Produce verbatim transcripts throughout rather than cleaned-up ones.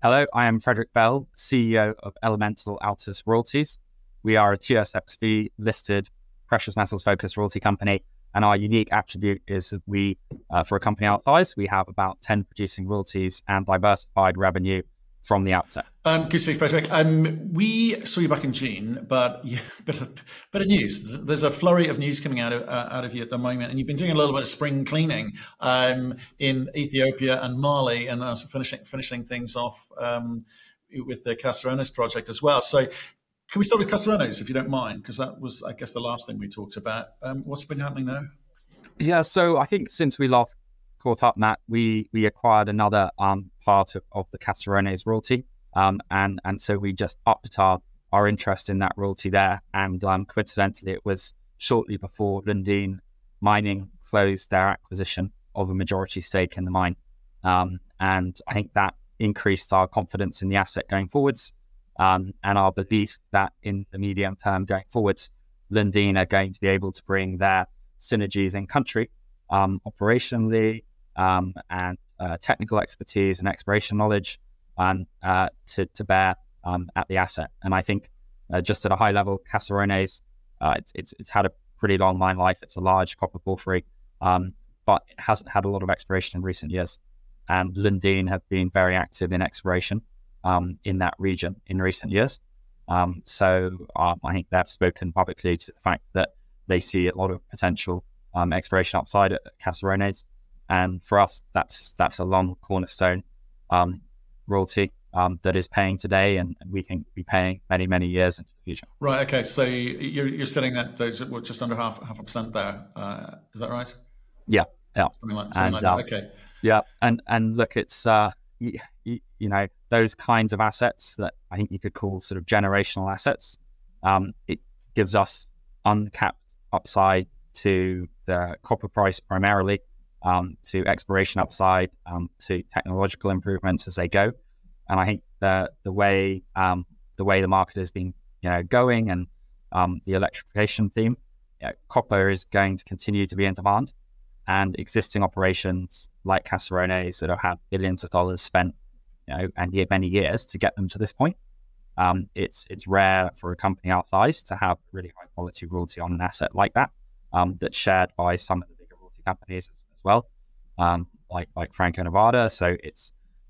Hello, I am Frederick Bell, C E O of Elemental Altus Royalties. We are a T S X V listed precious metals focused royalty company, and our unique attribute is that we, uh, for a company our size, we have about ten producing royalties and diversified revenue from the outset. Um, good to see you, Frederick. Um, we saw you back in June, but yeah, bit of, bit of news. There's a flurry of news coming out of uh, out of you at the moment, and you've been doing a little bit of spring cleaning um, in Ethiopia and Mali, and uh, finishing finishing things off um, with the Caserones project as well. So, can we start with Caserones, if you don't mind, because that was, I guess, the last thing we talked about. Um, what's been happening there? Yeah, so I think since we last caught up, Matt, we we acquired another um, part of, of the Caserones royalty, um, and and so we just upped our, our interest in that royalty there, and um, coincidentally it was shortly before Lundin Mining closed their acquisition of a majority stake in the mine, um, and I think that increased our confidence in the asset going forwards, um, and our belief that in the medium term going forwards, Lundin are going to be able to bring their synergies in country, um, operationally, Um, and uh, technical expertise and exploration knowledge um, uh, to, to bear um, at the asset. And I think uh, just at a high level, Caserones, uh, it's, it's it's had a pretty long mine life. It's a large copper porphyry, um, but it hasn't had a lot of exploration in recent years. And Lundin have been very active in exploration um, in that region in recent years. Um, so um, I think they've spoken publicly to the fact that they see a lot of potential um, exploration upside at Caserones. And for us, that's that's a long cornerstone um, royalty um, that is paying today, and we think will be paying many, many years into the future. Right. Okay. So you're you're sitting at just under half half a percent there. Uh, is that right? Yeah. Yeah. Something like, something and, like um, that. Okay. Yeah. And and look, it's uh, you, you know those kinds of assets that I think you could call sort of generational assets. Um, it gives us uncapped upside to the copper price primarily. Um, to exploration upside, um, to technological improvements as they go, and I think the the way um, the way the market has been, you know, going, and um, the electrification theme, you know, copper is going to continue to be in demand, and existing operations like Caserones that have had billions of dollars spent, you know, and many years to get them to this point. Um, it's it's rare for a company our size to have really high quality royalty on an asset like that, um, that's shared by some of the bigger royalty companies as well, um, like like Franco Nevada. So it's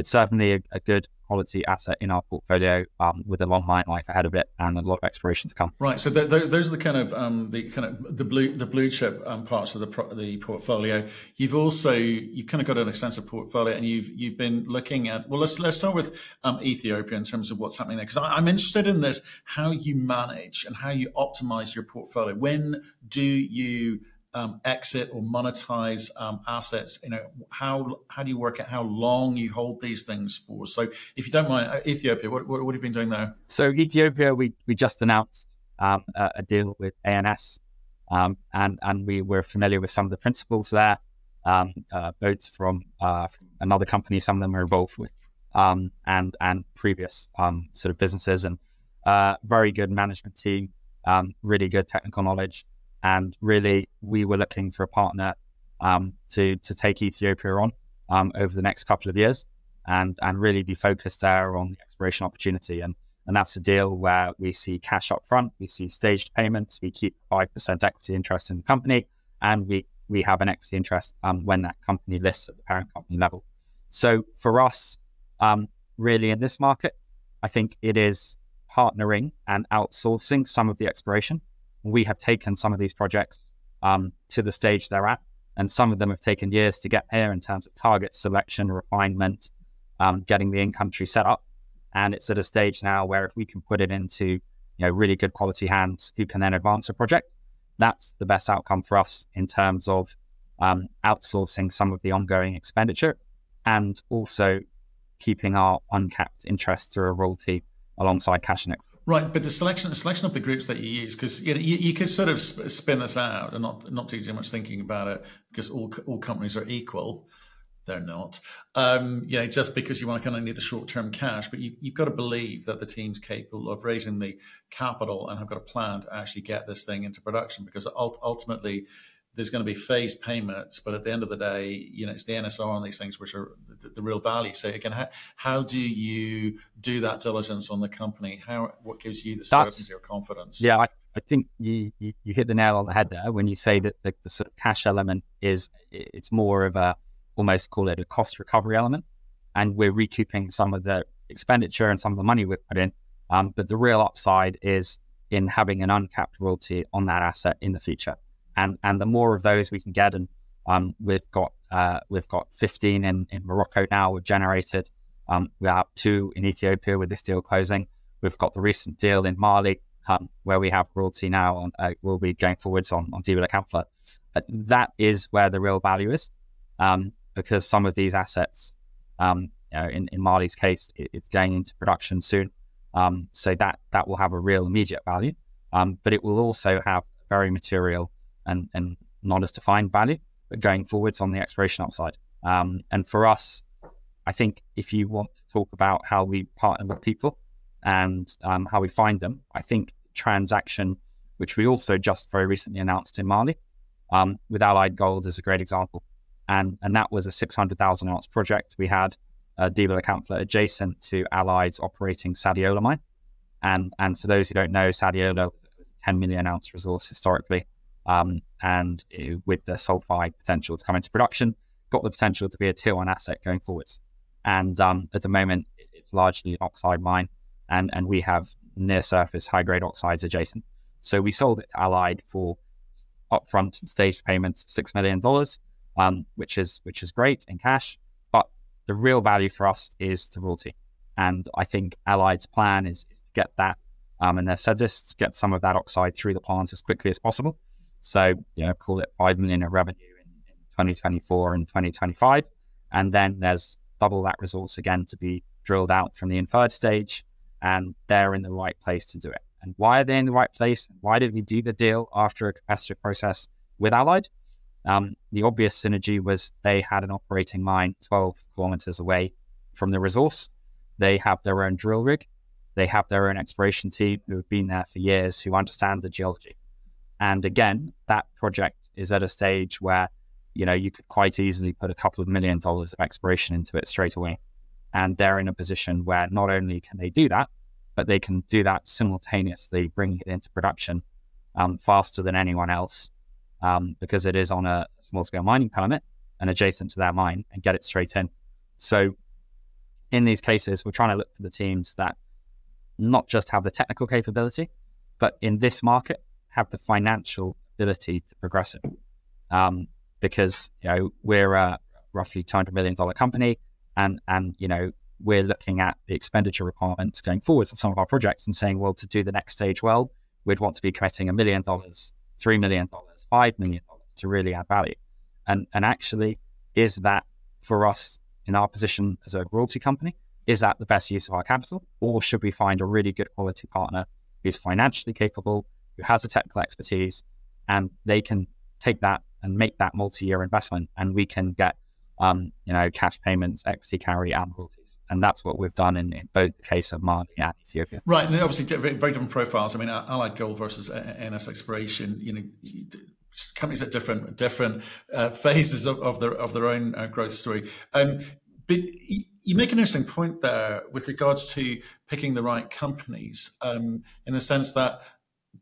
it's certainly a, a good quality asset in our portfolio, um, with a long mine life ahead of it and a lot of exploration to come. Right. So th- th- those are the kind of um, the kind of the blue the blue chip um, parts of the pro- the portfolio. You've also you've kind of got an extensive portfolio, and you've you've been looking at. Well, let's let's start with um, Ethiopia in terms of what's happening there, because I'm interested in this how you manage and how you optimize your portfolio. When do you Um, exit or monetize um, assets? You know, how how do you work out how long you hold these things for? So, if you don't mind, uh, Ethiopia, what, what what have you been doing there? So, Ethiopia, we we just announced um, a, a deal with A N S, um, and and we were familiar with some of the principals there, um, uh, both from, uh, from another company, some of them were involved with, um, and and previous um, sort of businesses, and uh, very good management team, um, really good technical knowledge. And really, we were looking for a partner um, to to take Ethiopia on um, over the next couple of years, and and really be focused there on the exploration opportunity. And and that's a deal where we see cash up front, we see staged payments, we keep five percent equity interest in the company, and we we have an equity interest um, when that company lists at the parent company level. So for us, um, really in this market, I think it is partnering and outsourcing some of the exploration. We have taken some of these projects um, to the stage they're at, and some of them have taken years to get here in terms of target selection, refinement, um, getting the in-country set up. And it's at a stage now where if we can put it into, you know, really good quality hands who can then advance a project, that's the best outcome for us in terms of um, outsourcing some of the ongoing expenditure and also keeping our uncapped interest through a royalty alongside cash and equity. Right, but the selection the selection of the groups that you use, because you know you, you could sort of sp- spin this out and not not do too much thinking about it, because all all companies are equal. They're not. Um, you know, just because you want to kind of need the short term cash, but you, you've got to believe that the team's capable of raising the capital and have got a plan to actually get this thing into production, because ult- ultimately there's going to be phased payments, but at the end of the day, you know, it's the N S R on these things which are the, the real value. So again, how, how do you do that diligence on the company? How, what gives you the That's, certainty or confidence? Yeah, I, I think you, you, you hit the nail on the head there when you say that the, the sort of cash element is, it's more of a, almost call it a cost recovery element. And we're recouping some of the expenditure and some of the money we've put in. Um, but the real upside is in having an uncapped royalty on that asset in the future. And and the more of those we can get, and um, we've got uh, we've got fifteen in, in Morocco now. We've generated um, we have two in Ethiopia with this deal closing. We've got the recent deal in Mali um, where we have royalty now. On uh, we'll be going forwards on on Diba Capital. That is where the real value is, um, because some of these assets, um, you know, in in Mali's case, it, it's going into production soon. Um, so that that will have a real immediate value, um, but it will also have very material and, and not as defined value, but going forwards on the exploration upside. Um, and for us, I think if you want to talk about how we partner with people and um, how we find them, I think the transaction, which we also just very recently announced in Mali, um, with Allied Gold is a great example. And and that was a six hundred thousand ounce project. We had a Diba Capital adjacent to Allied's operating Sadiola mine. And, and for those who don't know, Sadiola was a ten million ounce resource historically. Um, and uh, with the sulfide potential to come into production, got the potential to be a tier one asset going forwards. And um, at the moment, it's largely an oxide mine, and, and we have near surface high grade oxides adjacent. So we sold it to Allied for upfront stage payments of six million dollars, um, which is which is great in cash. But the real value for us is the royalty, and I think Allied's plan is, is to get that, um, and they've said this, get some of that oxide through the plant as quickly as possible. So, you know, call it five million of revenue in, in twenty twenty-four and twenty twenty-five. And then there's double that resource again to be drilled out from the inferred stage. And they're in the right place to do it. And why are they in the right place? Why did we do the deal after a competitive process with Allied? Um, the obvious synergy was they had an operating mine twelve kilometers away from the resource. They have their own drill rig. They have their own exploration team who have been there for years, who understand the geology. And again, that project is at a stage where, you know, you could quite easily put a couple of million dollars of exploration into it straight away. And they're in a position where not only can they do that, but they can do that simultaneously, bringing it into production um, faster than anyone else, um, because it is on a small-scale mining permit and adjacent to their mine, and get it straight in. So in these cases, we're trying to look for the teams that not just have the technical capability, but in this market, have the financial ability to progress it, um, because, you know, we're a roughly two hundred million dollars company, and and you know, we're looking at the expenditure requirements going forwards on some of our projects and saying, well, to do the next stage well, we'd want to be committing a million dollars, three million dollars, five million dollars to really add value. And and actually, is that for us in our position as a royalty company, is that the best use of our capital, or should we find a really good quality partner who's financially capable, who has the technical expertise, and they can take that and make that multi-year investment, and we can get, um, you know, cash payments, equity carry, and royalties. And that's what we've done in, in both the case of Mali and Ethiopia. Right, and obviously very, very different profiles. I mean, Allied Gold versus N S Exploration, you know, companies at different different uh, phases of, of their of their own uh, growth story. Um, but you make an interesting point there with regards to picking the right companies, um, in the sense that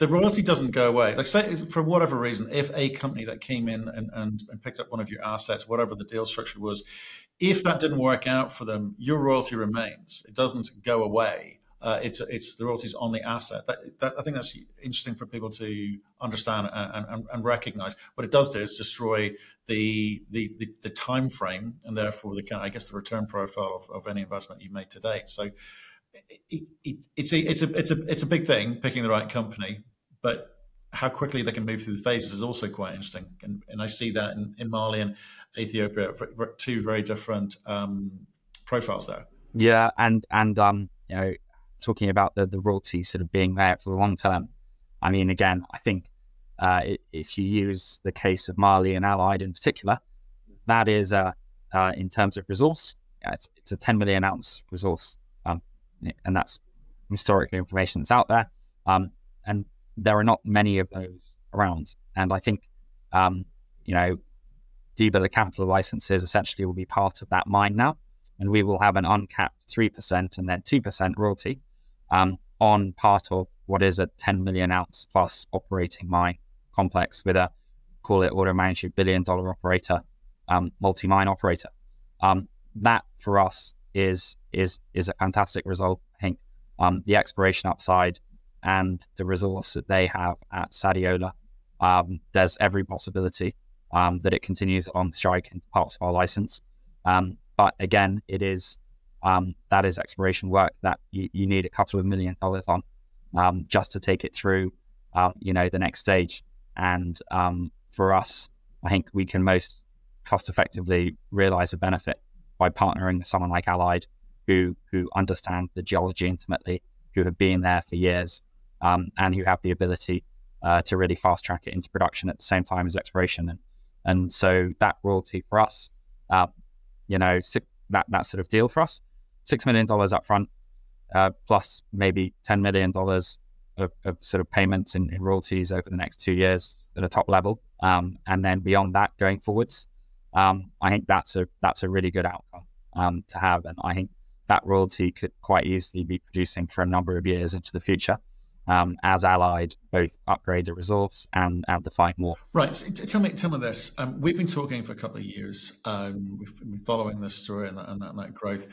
the royalty doesn't go away. Like, say, for whatever reason, if a company that came in and, and, and picked up one of your assets, whatever the deal structure was, if that didn't work out for them, your royalty remains. It doesn't go away. Uh, it's it's the royalties on the asset. That, that I think that's interesting for people to understand and, and, and recognize. What it does do is destroy the the the, the time frame, and therefore the kind of, I guess, the return profile of, of any investment you've made to date. So. It, it, it's a it's a it's a it's a big thing picking the right company, but how quickly they can move through the phases is also quite interesting, and, and I see that in, in Mali and Ethiopia, two very different um, profiles there. Yeah, and and um, you know, talking about the the royalty sort of being there for the long term. I mean, again, I think uh, if you use the case of Mali and Allied in particular, that is uh, uh, in terms of resource, yeah, it's, it's a ten million ounce resource. And that's historical information that's out there. Um, and there are not many of those around. And I think um, you know, Diba Capital licenses essentially will be part of that mine now, and we will have an uncapped three percent and then two percent royalty um, on part of what is a ten million ounce plus operating mine complex with a, call it order of magnitude, billion dollar operator, um, multi-mine operator. Um, that for us is is is a fantastic result, I think. Um, the exploration upside and the resource that they have at Sadiola, um, there's every possibility um, that it continues on strike into parts of our license. Um, but again, it is um, that is exploration work that you, you need a couple of million dollars on um, just to take it through, um, you know, the next stage. And um, for us, I think we can most cost effectively realize the benefit by partnering with someone like Allied, who who understand the geology intimately, who have been there for years, um, and who have the ability uh, to really fast track it into production at the same time as exploration. And and so that royalty for us, uh, you know, six, that that sort of deal for us, six million dollars upfront, uh, plus maybe ten million dollars of, of sort of payments in, in royalties over the next two years at a top level, um, and then beyond that going forwards. Um, I think that's a that's a really good outcome um, to have, and I think that royalty could quite easily be producing for a number of years into the future, um, as Allied both upgrade the resource and and define more. Right. So tell me, tell me this. Um, we've been talking for a couple of years. Um, we've been following this story and that and that, and that growth.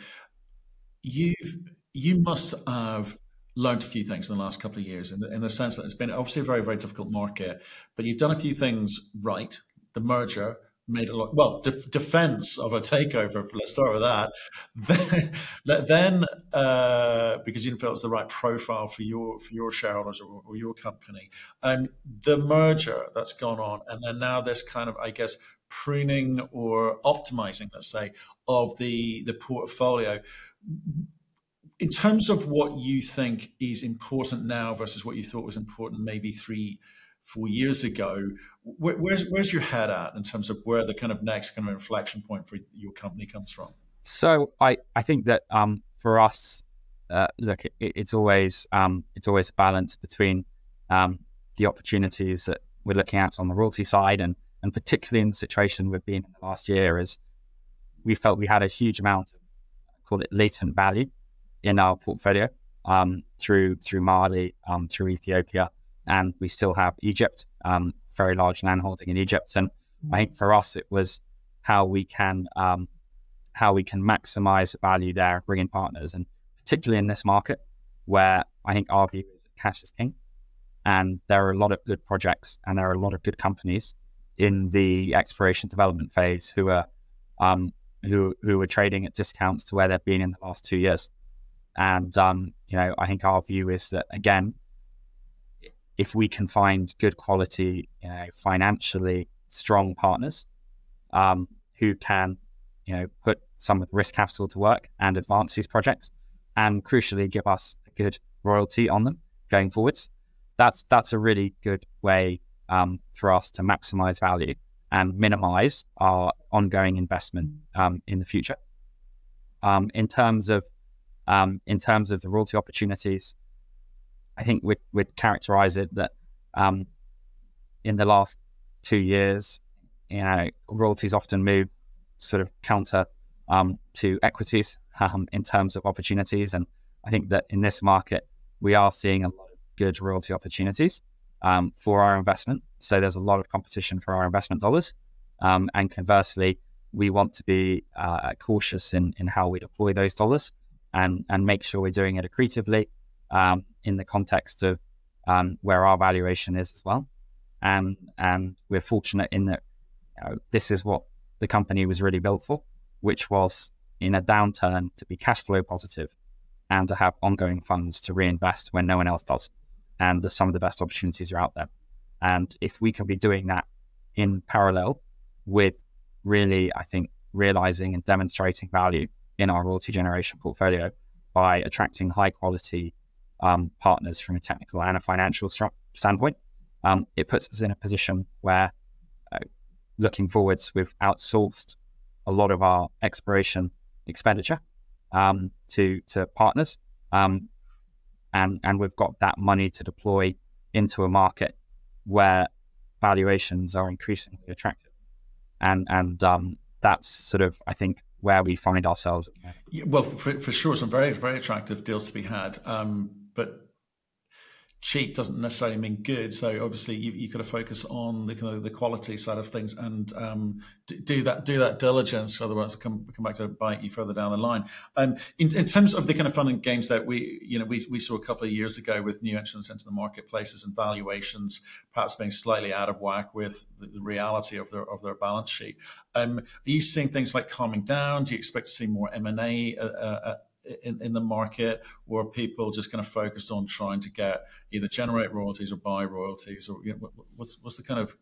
You you must have learned a few things in the last couple of years, in the, in the sense that it's been obviously a very very difficult market, but you've done a few things right. The merger made a lot, well, def- defense of a takeover, let's start with that. Then, then uh, because you didn't feel it was the right profile for your for your shareholders or, or your company. And the merger that's gone on, and then now this kind of, I guess, pruning or optimizing, let's say, of the, the portfolio. In terms of what you think is important now versus what you thought was important maybe three four years ago, where, where's where's your head at in terms of where the kind of next kind of inflection point for your company comes from? So I, I think that um, for us, uh, look, it, it's always um, it's always a balance between um, the opportunities that we're looking at on the royalty side, and and particularly in the situation we've been in the last year, is we felt we had a huge amount of, call it latent value in our portfolio um, through through Mali, um, through Ethiopia. And we still have Egypt, um, very large land holding in Egypt. And I think for us, it was how we can um, how we can maximize the value there and bring in partners. And particularly in this market, where I think our view is that cash is king, and there are a lot of good projects and there are a lot of good companies in the exploration development phase who are um, who who are trading at discounts to where they've been in the last two years. And um, you know, I think our view is that again, if we can find good quality, you know, financially strong partners um, who can, you know, put some of the risk capital to work and advance these projects, and crucially give us a good royalty on them going forwards, that's that's a really good way um, for us to maximize value and minimize our ongoing investment um, in the future. Um, in terms of um, in terms of the royalty opportunities, I think we'd, we'd characterize it that um, in the last two years, you know, royalties often move sort of counter um, to equities um, in terms of opportunities. And I think that in this market, we are seeing a lot of good royalty opportunities um, for our investment. So there's a lot of competition for our investment dollars. Um, and conversely, we want to be uh, cautious in, in how we deploy those dollars and, and make sure we're doing it accretively, Um, in the context of um, where our valuation is as well, and and we're fortunate in that, you know, this is what the company was really built for, which was in a downturn to be cash flow positive and to have ongoing funds to reinvest when no one else does, and the, some of the best opportunities are out there. And if we can be doing that in parallel with really, I think, realizing and demonstrating value in our royalty generation portfolio by attracting high quality Um, partners from a technical and a financial st- standpoint, um, it puts us in a position where, uh, looking forwards, we've outsourced a lot of our exploration expenditure um, to to partners, um, and and we've got that money to deploy into a market where valuations are increasingly attractive and and um, that's sort of, I think, where we find ourselves. Yeah, well, for, for sure, some very, very attractive deals to be had, um, but cheap doesn't necessarily mean good. So obviously, you, you've got to focus on the kind of the quality side of things and um, do that do that diligence. Otherwise, it'll come come back to bite you further down the line. Um, in, in terms of the kind of fun and games that we you know we we saw a couple of years ago with new entrants into the marketplaces and valuations perhaps being slightly out of whack with the, the reality of their of their balance sheet. Um, are you seeing things like calming down? Do you expect to see more M and A? Uh, uh, In, in the market, or are people just kind of focused on trying to get either generate royalties or buy royalties, or you know, what's what's the kind of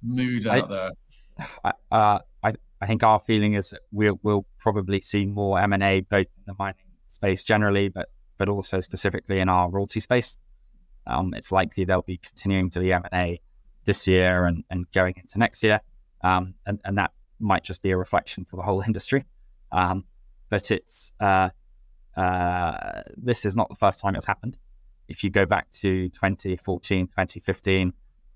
mood out I, there? I, uh, I I think our feeling is that we'll we'll probably see more M and A both in the mining space generally, but but also specifically in our royalty space. Um, it's likely there'll be continuing to be M and A this year and and going into next year, um, and and that might just be a reflection for the whole industry, um, but it's. Uh, Uh, this is not the first time it's happened. If you go back to twenty fourteen, twenty fifteen,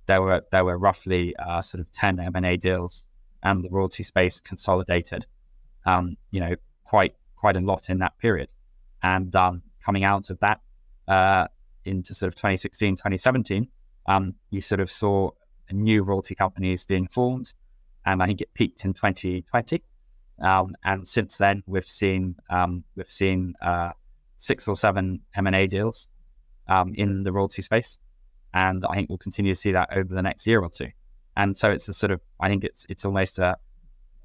there were there were roughly uh, sort of ten M and A deals, and the royalty space consolidated. Um, you know, quite quite a lot in that period, and um, coming out of that uh, into sort of twenty sixteen, twenty seventeen, um, you sort of saw new royalty companies being formed, and I think it peaked in twenty twenty. Um, and since then, we've seen um, we've seen uh, six or seven M and A deals um, in the royalty space, and I think we'll continue to see that over the next year or two. And so it's a sort of, I think it's it's almost a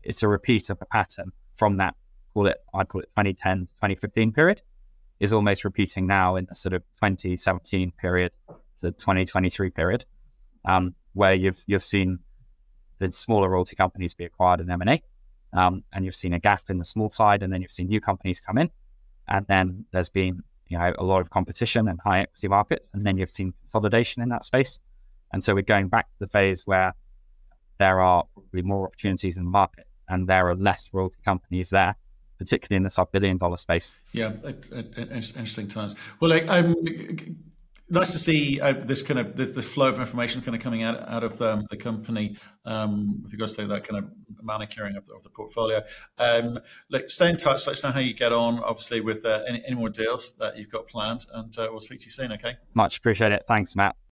it's a repeat of a pattern from that, call it I'd call it twenty ten to twenty fifteen period, is almost repeating now in the sort of twenty seventeen period to twenty twenty-three period, um, where you've you've seen the smaller royalty companies be acquired in M and A. Um, and you've seen a gap in the small side, and then you've seen new companies come in, and then there's been you know a lot of competition and high equity markets, and then you've seen consolidation in that space. And so we're going back to the phase where there are probably more opportunities in the market, and there are less royalty companies there, particularly in the sub-billion dollar space. Yeah, interesting times. Well, like, um, nice to see uh, this kind of the, the flow of information kind of coming out out of um, the company um, with regards to that kind of manicuring of the, of the portfolio. Um, look, stay in touch. Let us know how you get on, obviously, with uh, any, any more deals that you've got planned, and uh, we'll speak to you soon. Okay. Much appreciate it. Thanks, Matt.